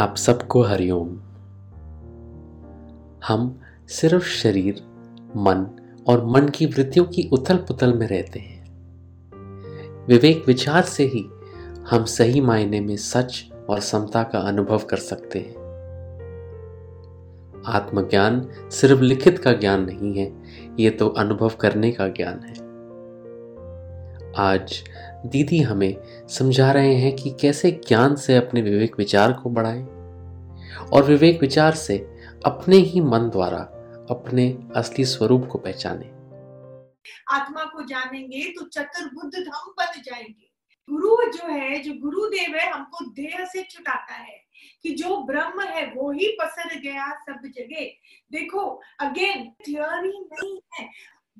आप सबको हरिओम। हम सिर्फ शरीर, मन और मन की वृत्तियों की उथल पुथल में रहते हैं। विवेक विचार से ही हम सही मायने में सच और समता का अनुभव कर सकते हैं। आत्मज्ञान सिर्फ लिखित का ज्ञान नहीं है, ये तो अनुभव करने का ज्ञान है। आज दीदी हमें समझा रहे हैं कि कैसे ज्ञान से अपने विवेक विचार को बढ़ाएं और विवेक विचार से अपने ही मन द्वारा अपने असली स्वरूप को पहचानें। आत्मा को जानेंगे तो चतुर्बुद्ध हम बन जाएंगे। गुरु जो है, जो गुरुदेव है, हमको देह से छुटाता है कि जो ब्रह्म है वो ही पसर गया सब जगह। देखो अगेन, क्लियरली नहीं है,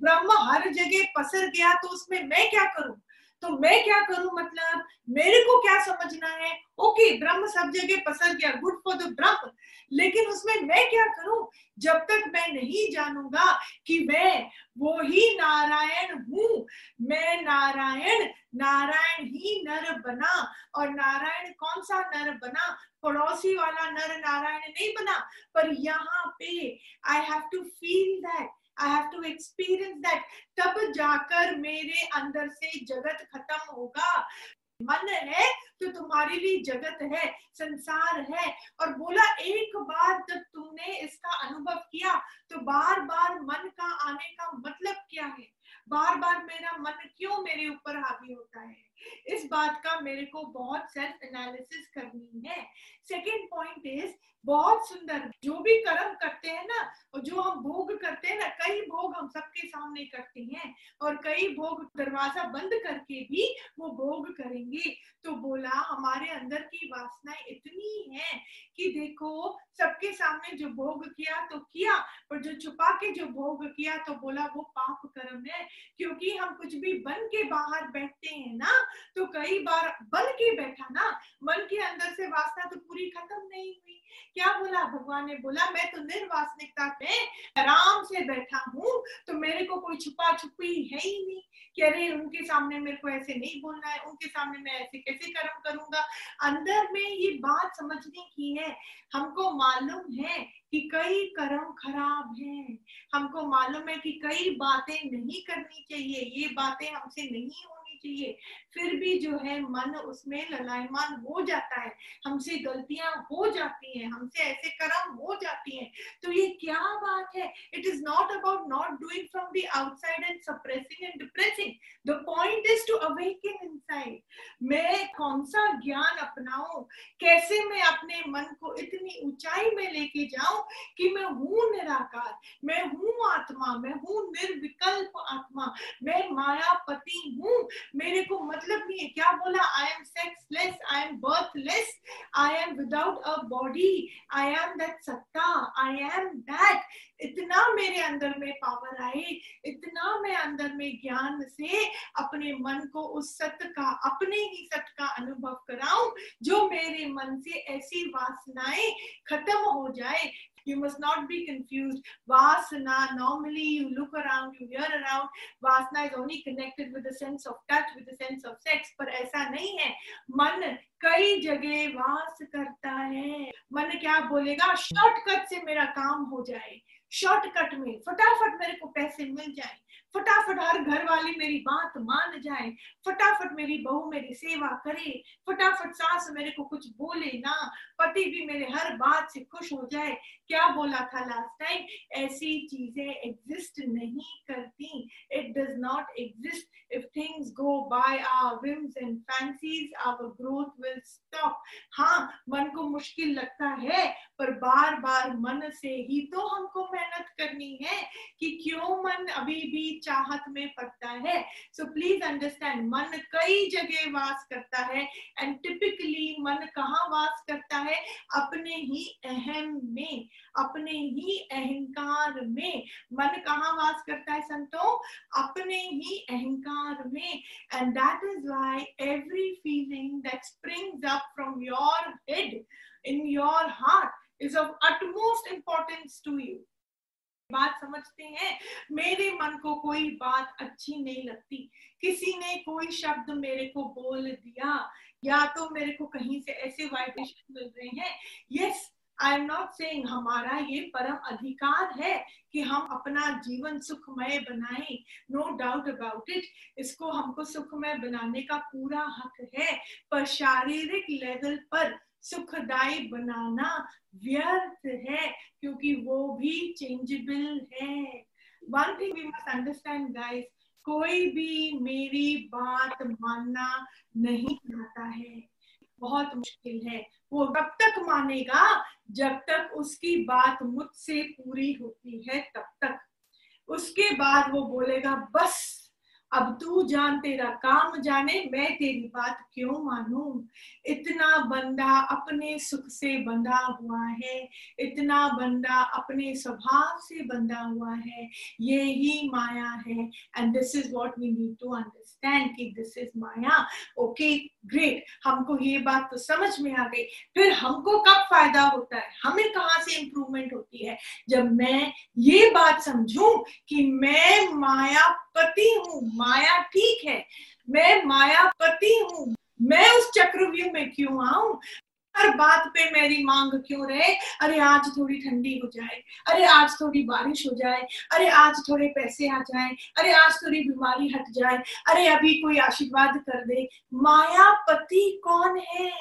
ब्रह्म हर जगह पसर गया तो उसमें मैं क्या करूं? तो मैं क्या करूं मतलब मेरे को क्या समझना है? ओके, ब्रह्म सब जगह पसर गया, गुड फॉर द ब्रह्म, लेकिन उसमें मैं क्या करूं? जब तक मैं नहीं जानूंगा कि मैं वो ही नारायण हूं, मैं नारायण, नारायण ही नर बना। और नारायण कौन सा नर बना? पड़ोसी वाला नर नारायण नहीं बना। पर यहाँ पे I have to feel that, I have to experience that, तब जाकर मेरे अंदर से जगत खत्म होगा। मन है तो तुम्हारे लिए जगत है, संसार है। और बोला एक बार जब तुमने इसका अनुभव किया तो बार बार मन का आने का मतलब क्या है? बार बार मेरा मन क्यों मेरे ऊपर हावी होता है? इस बात का मेरे को बहुत सेल्फ एनालिसिस करनी है। सेकेंड पॉइंट इज बहुत सुंदर, जो भी कर्म करते हैं ना और जो हम भोग करते हैं ना, कई भोग हम सबके सामने करते हैं और कई भोग दरवाजा बंद करके भी वो भोग करेंगे। तो बोला हमारे अंदर की वासनाएं इतनी है कि देखो सबके सामने जो भोग किया तो किया, पर जो छुपा के जो भोग किया तो बोला वो पाप कर्म है। क्योंकि हम कुछ भी बन के बाहर बैठते हैं ना, तो कई बार बन के बैठा ना, मन के अंदर से वासना तो पूरी खत्म नहीं हुई। क्या बोला भगवान ने? बोला मैं तो निर्वासनिकता में आराम से बैठा हूँ, तो मेरे को कोई छुपा छुपी है ही नहीं। कह रहे उनके सामने मेरे को ऐसे नहीं बोलना है, उनके सामने मैं ऐसे कैसे कर्म करूंगा? अंदर में ये बात समझने की है। हमको मालूम है कि कई कर्म खराब हैं, हमको मालूम है कि कई बातें नहीं करनी चाहिए, ये बातें हमसे नहीं होनी चाहिए, फिर भी जो है मन उसमें ललायमान हो जाता है, हमसे गलतियां हो जाती हैं, हमसे ऐसे कर्म हो जाती हैं। तो ये क्या बात है? It is not about not doing from the outside and suppressing and depressing, the point is to awaken inside. मैं कौन सा ज्ञान अपनाऊं, कैसे मैं अपने मन को इतनी ऊंचाई में लेके जाऊं कि मैं हूं निराकार, मैं हूं आत्मा, मैं हूं निर्विकल्प आत्मा, मैं मायापति हूं, मेरे को मतलब नहीं है। क्या बोला? I am sexless, I am birthless, I am without a body, I am that सत्ता, I am that। इतना मेरे अंदर में पावर आए, इतना मैं अंदर में ज्ञान से अपने मन को उस सत्य का, अपने ही सत्य का अनुभव कराऊं, जो मेरे मन से ऐसी वासनाएं खत्म हो जाए। You must not be confused. Vasana, normally you look around, you hear around. Vasana is only connected with the sense of touch, with the sense of sex. पर ऐसा नहीं है। मन कई जगह वास करता है। मन क्या बोलेगा? शॉर्टकट से मेरा काम हो जाए, शॉर्टकट में फटाफट मेरे को पैसे मिल जाए, फटाफट हर घर वाली मेरी बात मान जाए, फटाफट मेरी बहू मेरी सेवा करे, फटाफट सास मेरे को कुछ बोले ना, पति भी मेरे हर बात से खुश हो जाए। क्या बोला था लास्ट टाइम? ऐसी चीजें एग्जिस्ट नहीं करती। It does not exist. If things go by our whims and fancies, our growth will stop. हाँ, मन को मुश्किल लगता है, पर बार बार मन से ही तो हमको मेहनत करनी है कि क्यों मन अभी भी चाहत में पड़ता है। सो प्लीज अंडरस्टैंड, मन कई जगह वास करता है एंड टिपिकली मन कहाँ वास करता है? अपने ही अहम में, अपने ही अहंकार में। मन कहाँ वास करता है संतों? अपने ही अहंकार में। And that is why every feeling that springs up from your head in your heart is of utmost importance to you. बात समझते हैं? मेरे मन को कोई बात अच्छी नहीं लगती, किसी ने कोई शब्द मेरे को बोल दिया, या तो मेरे को कहीं से ऐसे वाइब्रेशन मिल रहे हैं. Yes, I am not saying, हमारा ये परम अधिकार है कि हम अपना जीवन सुखमय बनाएं, नो डाउट अबाउट इट. इसको हमको सुखमय बनाने का पूरा हक है, पर शारीरिक लेवल पर सुखदायी बनाना व्यर्थ है, क्योंकि वो भी चेंजेबल है. One thing we must understand, guys, कोई भी मेरी बात मानना नहीं चाहता है. बहुत मुश्किल है. वो तब तक मानेगा जब तक उसकी बात मुझसे पूरी होती है, तब तक. उसके बाद वो बोलेगा बस अब तू जान, तेरा काम जाने, मैं तेरी बात क्यों मानूं. इतना बंदा अपने सुख से बंधा हुआ है, इतना बंदा अपने स्वभाव से बंधा हुआ है. ये ही माया है. And this is what we need to understand कि this is maya. Okay, great, हमको ये बात तो समझ में आ गई. फिर हमको कब फायदा होता है, हमें कहाँ से इम्प्रूवमेंट होती है? जब मैं ये बात समझूं कि मैं मायापति हूँ. माया ठीक है, मैं मायापति हूँ, मैं उस चक्रव्यूह में क्यों आऊं? हर बात पे मेरी मांग क्यों रहे? अरे आज थोड़ी ठंडी हो जाए, अरे आज थोड़ी बारिश हो जाए, अरे आज थोड़े पैसे आ जाए, अरे आज थोड़ी बीमारी हट जाए, अरे अभी कोई आशीर्वाद कर दे. मायापति कौन है?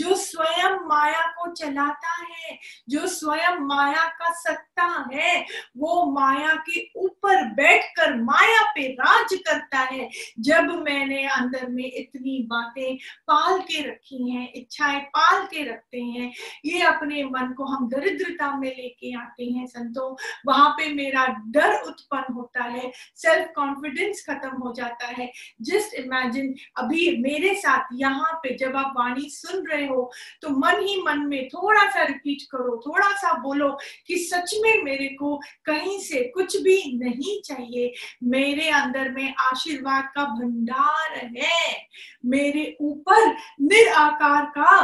जो स्वयं माया को चलाता है, जो स्वयं माया का सत्ता है, वो माया के ऊपर बैठकर माया पे राज करता है. जब मैंने अंदर में इतनी बातें पाल के रखी हैं, इच्छाएं पाल के रखते हैं, ये अपने मन को हम दरिद्रता में लेके आते हैं संतों. वहां पे मेरा डर उत्पन्न होता है, सेल्फ कॉन्फिडेंस खत्म हो जाता है. जस्ट इमेजिन अभी मेरे साथ यहाँ पे जब आप वाणी सुन रहे हो तो मन ही मन में थोड़ा सा रिपीट करो, थोड़ा सा बोलो कि सच में मेरे को कहीं से कुछ भी नहीं चाहिए. मेरे अंदर में आशीर्वाद का भंडार है, मेरे ऊपर निराकार का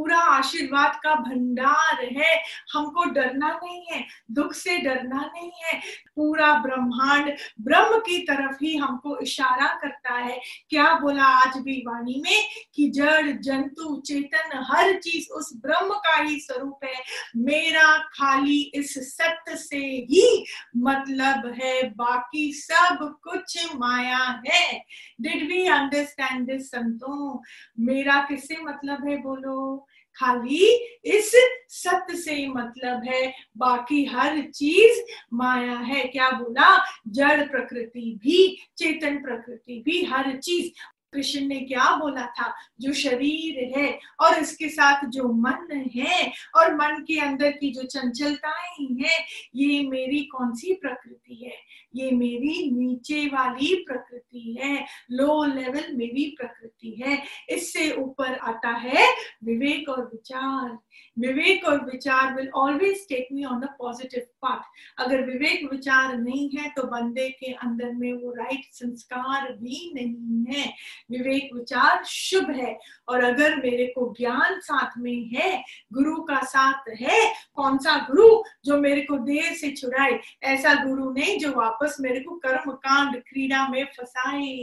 पूरा आशीर्वाद का भंडार है. हमको डरना नहीं है, दुख से डरना नहीं है. पूरा ब्रह्मांड ब्रह्म की तरफ ही हमको इशारा करता है. क्या बोला आज भी वाणी में कि जड़ जंतु चेतन हर चीज उस ब्रह्म का ही स्वरूप है. मेरा खाली इस सत्य से ही मतलब है, बाकी सब कुछ माया है. डिड वी अंडरस्टैंड दिस संतों? मेरा किससे मतलब है बोलो? खाली इस सत्य से मतलब है, बाकी हर चीज माया है. क्या बोला? जड़ प्रकृति भी, चेतन प्रकृति भी, हर चीज. कृष्ण ने क्या बोला था? जो शरीर है और इसके साथ जो मन है और मन के अंदर की जो चंचलताएं हैं, ये मेरी कौन सी प्रकृति है? ये मेरी नीचे वाली प्रकृति है, लो लेवल मेरी प्रकृति है. इससे ऊपर आता है विवेक और विचार. विवेक और विचार will always take me on a positive path. अगर विवेक विचार नहीं है तो बंदे के अंदर में वो राइट संस्कार भी नहीं है. विवेक विचार शुभ है. और अगर मेरे को ज्ञान साथ में है, गुरु का साथ है, कौन सा गुरु? जो मेरे को देह से छुड़ाए, ऐसा गुरु नहीं जो वापस मेरे को कर्म कांड क्रीड़ा में फंसाए.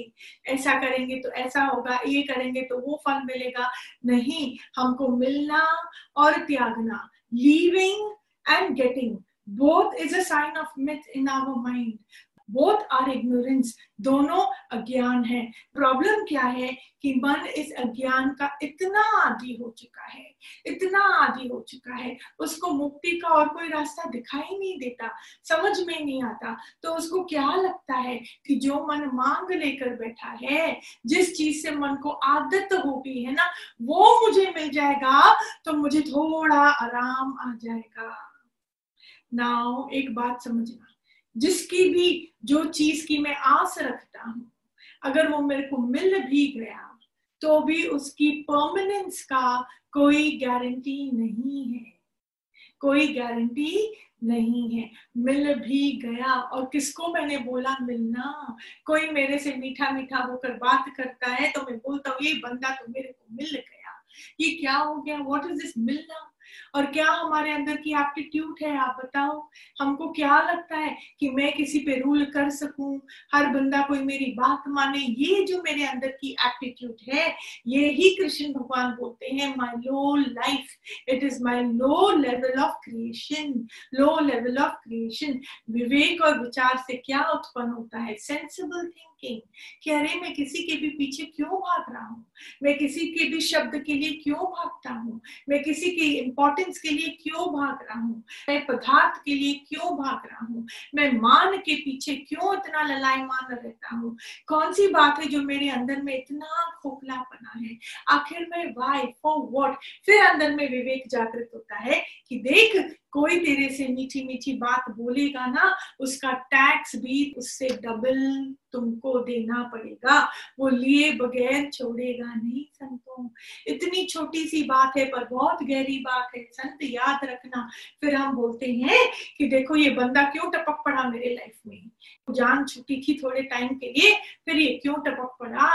ऐसा करेंगे तो ऐसा होगा, ये करेंगे तो वो फल मिलेगा. नहीं, हमको मिलना और त्यागना, leaving and getting, both is a sign of myth in our mind. Both are ignorance, दोनों अज्ञान है. प्रॉब्लम क्या है कि मन इस अज्ञान का इतना आदी हो चुका है, इतना आदी हो चुका है, उसको मुक्ति का और कोई रास्ता दिखाई नहीं देता, समझ में नहीं आता. तो उसको क्या लगता है कि जो मन मांग लेकर बैठा है, जिस चीज से मन को आदत हो गई है ना, वो मुझे मिल जाएगा तो मुझे थोड़ा आराम आ जाएगा. नाउ एक बात समझना, जिसकी भी जो चीज की मैं आस रखता हूँ, अगर वो मेरे को मिल भी गया तो भी उसकी परमानेंस का कोई गारंटी नहीं है, कोई गारंटी नहीं है. मिल भी गया, और किसको मैंने बोला मिलना? कोई मेरे से मीठा मीठा होकर बात करता है तो मैं बोलता हूँ ये बंदा तो मेरे को मिल गया. ये क्या हो गया? व्हाट इज दिस मिलना? और क्या हमारे अंदर की एप्टीट्यूड है, आप बताओ। हमको क्या लगता है कि मैं किसी पे रूल कर सकूं, हर बंदा कोई मेरी बात माने, ये जो मेरे अंदर की एप्टीट्यूड है, ये ही कृष्ण भगवान बोलते हैं my low life, it is my low level of creation. Low level of creation, विवेक और विचार से क्या उत्पन्न होता है? सेंसिबल थिंकिंग, कि अरे मैं किसी के भी पीछे क्यों भाग रहा हूँ, मैं किसी के भी शब्द के लिए क्यों भागता हूँ, मैं किसी के इंपॉर्टेंस के लिए क्यों भाग रहा हूँ, मैं पदार्थ के लिए क्यों भाग रहा हूँ, मैं मान के पीछे क्यों इतना ललायमान रहता हूँ, कौन सी बात है जो मेरे अंदर में इतना खोखलापना है, आखिर मैं व्हाई फॉर व्हाट। फिर अंदर में विवेक जागृत होता है कि देख, कोई तेरे से मीठी मीठी बात बोलेगा ना, उसका टैक्स भी उससे डबल तुमको देना पड़ेगा, वो लिए बगैर छोड़ेगा नहीं। संतों, इतनी छोटी सी बात है पर बहुत गहरी बात है संत, याद रखना। फिर हम बोलते हैं कि देखो ये बंदा क्यों टपक पड़ा मेरे लाइफ में, जान छुट्टी थी थोड़े टाइम के लिए, फिर ये क्यों टपक पड़ा?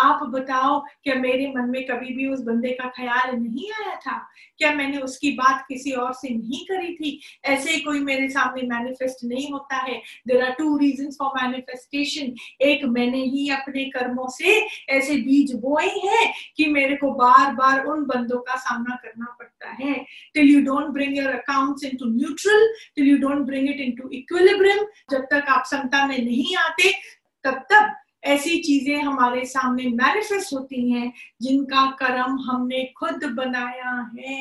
आप बताओ, क्या मेरे मन में कभी भी उस बंदे का ख्याल नहीं आया था? क्या मैंने उसकी बात किसी और से नहीं करी थी? ऐसे ही कोई मेरे सामने मैनिफेस्ट नहीं होता है। There are two reasons for manifestation. एक, मैंने ही अपने कर्मों से ऐसे बीज बोए हैं कि मेरे को बार बार उन बंदों का सामना करना पड़ता है। Till you don't bring your accounts into neutral, till you don't bring it into equilibrium, जब तक आप समता में नहीं आते तब तक ऐसी चीजें हमारे सामने मैनिफेस्ट होती हैं जिनका कर्म हमने खुद बनाया है।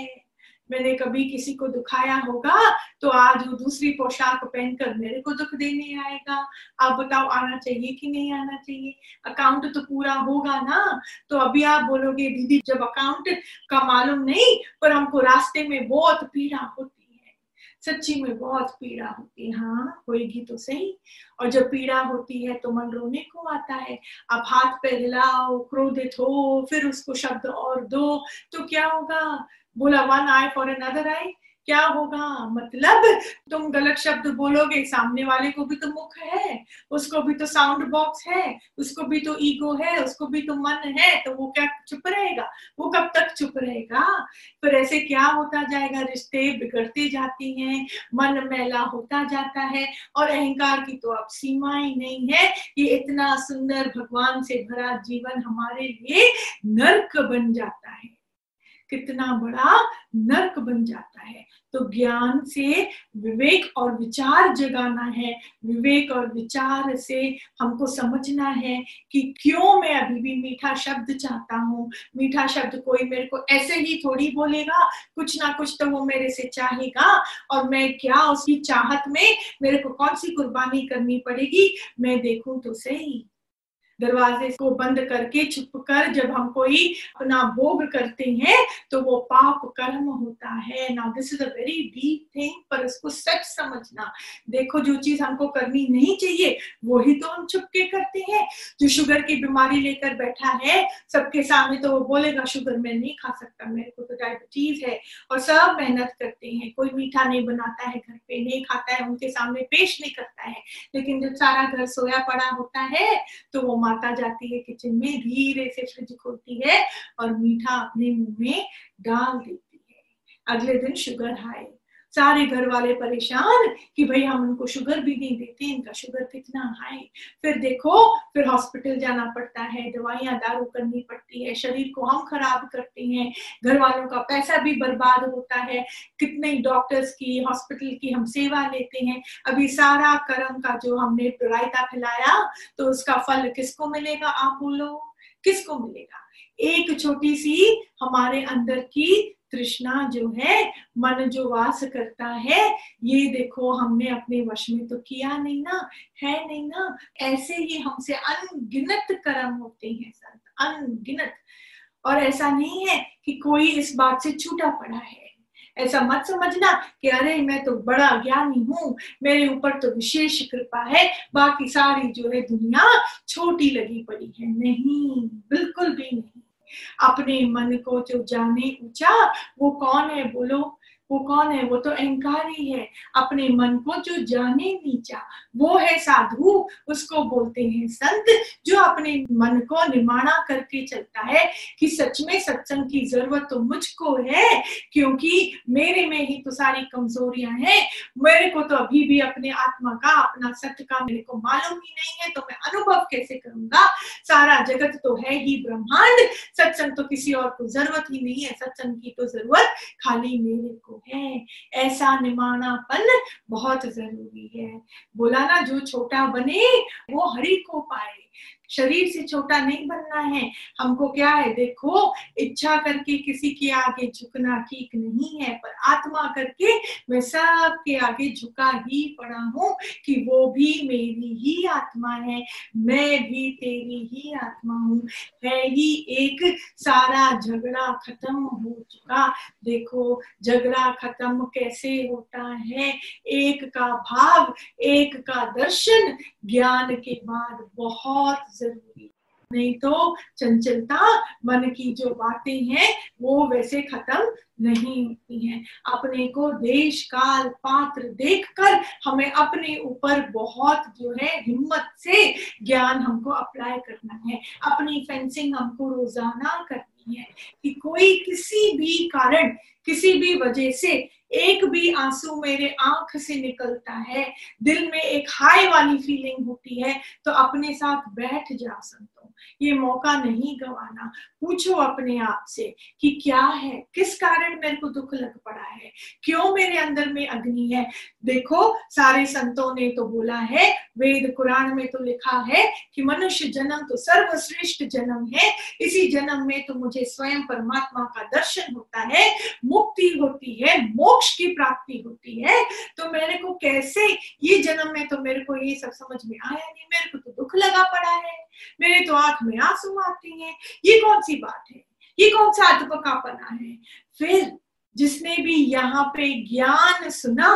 मैंने कभी किसी को दुखाया होगा तो आज वो दूसरी पोशाक पहनकर मेरे को दुख देने आएगा। आप बताओ, आना चाहिए कि नहीं आना चाहिए? अकाउंट तो पूरा होगा ना। तो अभी आप बोलोगे दीदी जब अकाउंट का मालूम नहीं, पर हमको रास्ते में बहुत पीड़ा होती, सच्ची में बहुत पीड़ा होती है। हाँ होगी तो सही। और जब पीड़ा होती है तो मन रोने को आता है। आप हाथ पे हिलाओ, क्रोधित हो, फिर उसको शब्द और दो तो क्या होगा? बोला one eye for another eye, क्या होगा? मतलब तुम गलत शब्द बोलोगे, सामने वाले को भी तो मुख है, उसको भी तो साउंड बॉक्स है, उसको भी तो ईगो है, उसको भी तो मन है, तो वो क्या चुप रहेगा? वो कब तक चुप रहेगा? फिर ऐसे क्या होता जाएगा? रिश्ते बिगड़ते जाती हैं, मन मैला होता जाता है, और अहंकार की तो अब सीमा ही नहीं है। ये इतना सुंदर भगवान से भरा जीवन हमारे लिए नर्क बन जाता है, कितना बड़ा नर्क बन जाता है। तो ज्ञान से विवेक और विचार जगाना है, विवेक और विचार से हमको समझना है कि क्यों मैं अभी भी मीठा शब्द चाहता हूँ। मीठा शब्द कोई मेरे को ऐसे ही थोड़ी बोलेगा, कुछ ना कुछ तो वो मेरे से चाहेगा, और मैं क्या उसकी चाहत में मेरे को कौन सी कुर्बानी करनी पड़ेगी, मैं देखूं तो सही। दरवाजे को बंद करके छुप कर जब हम कोई अपना भोग करते हैं तो वो पाप कर्म होता है ना। This is a very deep thing, पर इसको सच समझना। देखो, जो चीज हमको करनी नहीं चाहिए वो ही तो हम छुप के करते हैं। जो शुगर की बीमारी लेकर बैठा है सबके सामने तो वो बोलेगा शुगर मैं नहीं खा सकता, मेरे को तो डायबिटीज है, और सब मेहनत करते हैं, कोई मीठा नहीं बनाता है, घर पे नहीं खाता है, उनके सामने पेश नहीं करता है। लेकिन जब सारा घर सोया पड़ा होता है तो वो माता जाती है किचन में, धीरे से फ्रिज खोलती है और मीठा अपने मुंह में डाल देती है। अगले दिन शुगर हाई, सारे घर वाले परेशान कि भाई हम उनको शुगर भी नहीं देते, इनका शुगर कितना हाई। फिर देखो, फिर हॉस्पिटल जाना पड़ता है, दवाइयाँ दारू करनी पड़ती है, शरीर को हम खराब करते हैं, घर वालों का पैसा भी बर्बाद होता है, कितने डॉक्टर्स की हॉस्पिटल की हम सेवा लेते हैं। अभी सारा कर्म का जो हमने रायता फैलाया तो उसका फल किसको मिलेगा? आप बोलो किसको मिलेगा? एक छोटी सी हमारे अंदर की तृष्णा जो है, मन जो वास करता है, ये देखो हमने अपने वश में तो किया नहीं ना, है नहीं ना। ऐसे ही हमसे अनगिनत कर्म होते हैं संत, अनगिनत। और ऐसा नहीं है कि कोई इस बात से छूटा पड़ा है, ऐसा मत समझना कि अरे मैं तो बड़ा ज्ञानी हूँ, मेरे ऊपर तो विशेष कृपा है, बाकी सारी जो है दुनिया छोटी लगी पड़ी है। नहीं, बिल्कुल भी नहीं। अपने मन को जो जाने ऊंचा वो कौन है बोलो? वो कौन है? वो तो अहंकारी है। अपने मन को जो जाने नीचा, वो है साधु, उसको बोलते हैं संत। जो अपने मन को निमाना करके चलता है कि सच में सत्संग की जरूरत तो मुझको है, क्योंकि मेरे में ही तो सारी कमजोरियां हैं। मेरे को तो अभी भी अपने आत्मा का, अपना सत्य का मेरे को मालूम ही नहीं है, तो मैं अनुभव कैसे करूंगा? सारा जगत तो है ही ब्रह्मांड, सत्संग तो किसी और को जरूरत ही नहीं है, सत्संग की तो जरूरत खाली मेरे को है। ऐसा निमानापन बहुत जरूरी है। बोला ना, जो छोटा बने वो हरि को पाए। शरीर से छोटा नहीं बनना है हमको। क्या है, देखो, इच्छा करके किसी के आगे झुकना ठीक नहीं है, पर आत्मा करके मैं सब के आगे झुका ही पड़ा हूँ कि वो भी मेरी ही आत्मा है, मैं भी तेरी ही आत्मा हूँ, है ही एक। सारा झगड़ा खत्म हो चुका। देखो झगड़ा खत्म कैसे होता है? एक का भाव, एक का दर्शन ज्ञान के बाद बहुत जरूरी, नहीं तो चंचलता, मन की जो बातें हैं वो वैसे खत्म नहीं होती है। अपने को देश काल पात्र देखकर हमें अपने ऊपर बहुत जो है हिम्मत से ज्ञान हमको अप्लाई करना है। अपनी फेंसिंग हमको रोजाना करनी है कि कोई किसी भी कारण, किसी भी वजह से एक भी आंसू मेरे आंख से निकलता है, दिल में एक हाई वाली फीलिंग होती है, तो अपने साथ बैठ जा संतों, ये मौका नहीं गवाना। पूछो अपने आप से कि क्या है, किस कारण मेरे को दुख लग पड़ा है, क्यों मेरे अंदर में अग्नि है। देखो सारे संतों ने तो बोला है, वेद कुरान में तो लिखा है कि मनुष्य जन्म तो सर्वश्रेष्ठ जन्म है, इसी जन्म में तो मुझे स्वयं परमात्मा का दर्शन होता है, मुक्ति होती है, मोक्ष की प्राप्ति होती है। तो मेरे को कैसे, ये जन्म में तो मेरे को ये सब समझ में आया नहीं, मेरे को तो दुख लगा पड़ा है, मेरे तो आंख में आंसू आते हैं, ये कौन सी बात है, ये कौन सा अधपकापना है? फिर जिसने भी यहाँ पे ज्ञान सुना,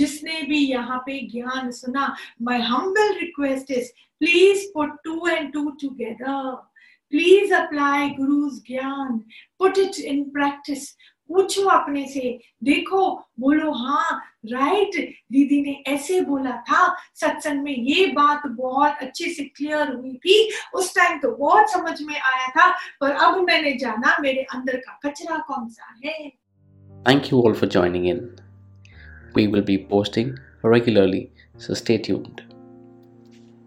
जिसने भी यहाँ पे ज्ञान सुना, my humble request is please put 2 and 2 together. Please apply guru's gyan, put it in practice. पूछो अपने से, देखो, बोलो हाँ राइट, दीदी ने ऐसे बोला था, सत्संग में ये बात बहुत अच्छे से क्लियर हुई थी, उस टाइम तो बहुत समझ में आया था, पर अब मैंने जाना मेरे अंदर का कचरा कौन सा है। Thank you all for joining in. We will be posting regularly, so stay tuned.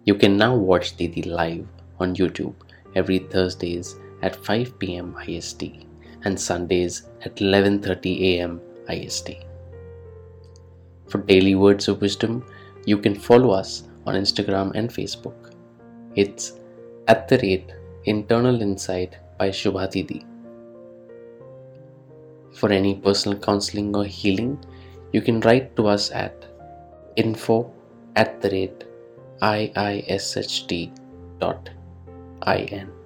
You can now watch Didi live on YouTube every Thursdays at 5 p.m. IST and Sundays at 11:30 a.m. IST. For daily words of wisdom, you can follow us on Instagram and Facebook. It's @InternalInsight by Shubha Didi. For any personal counseling or healing, you can write to us at info@iisht.in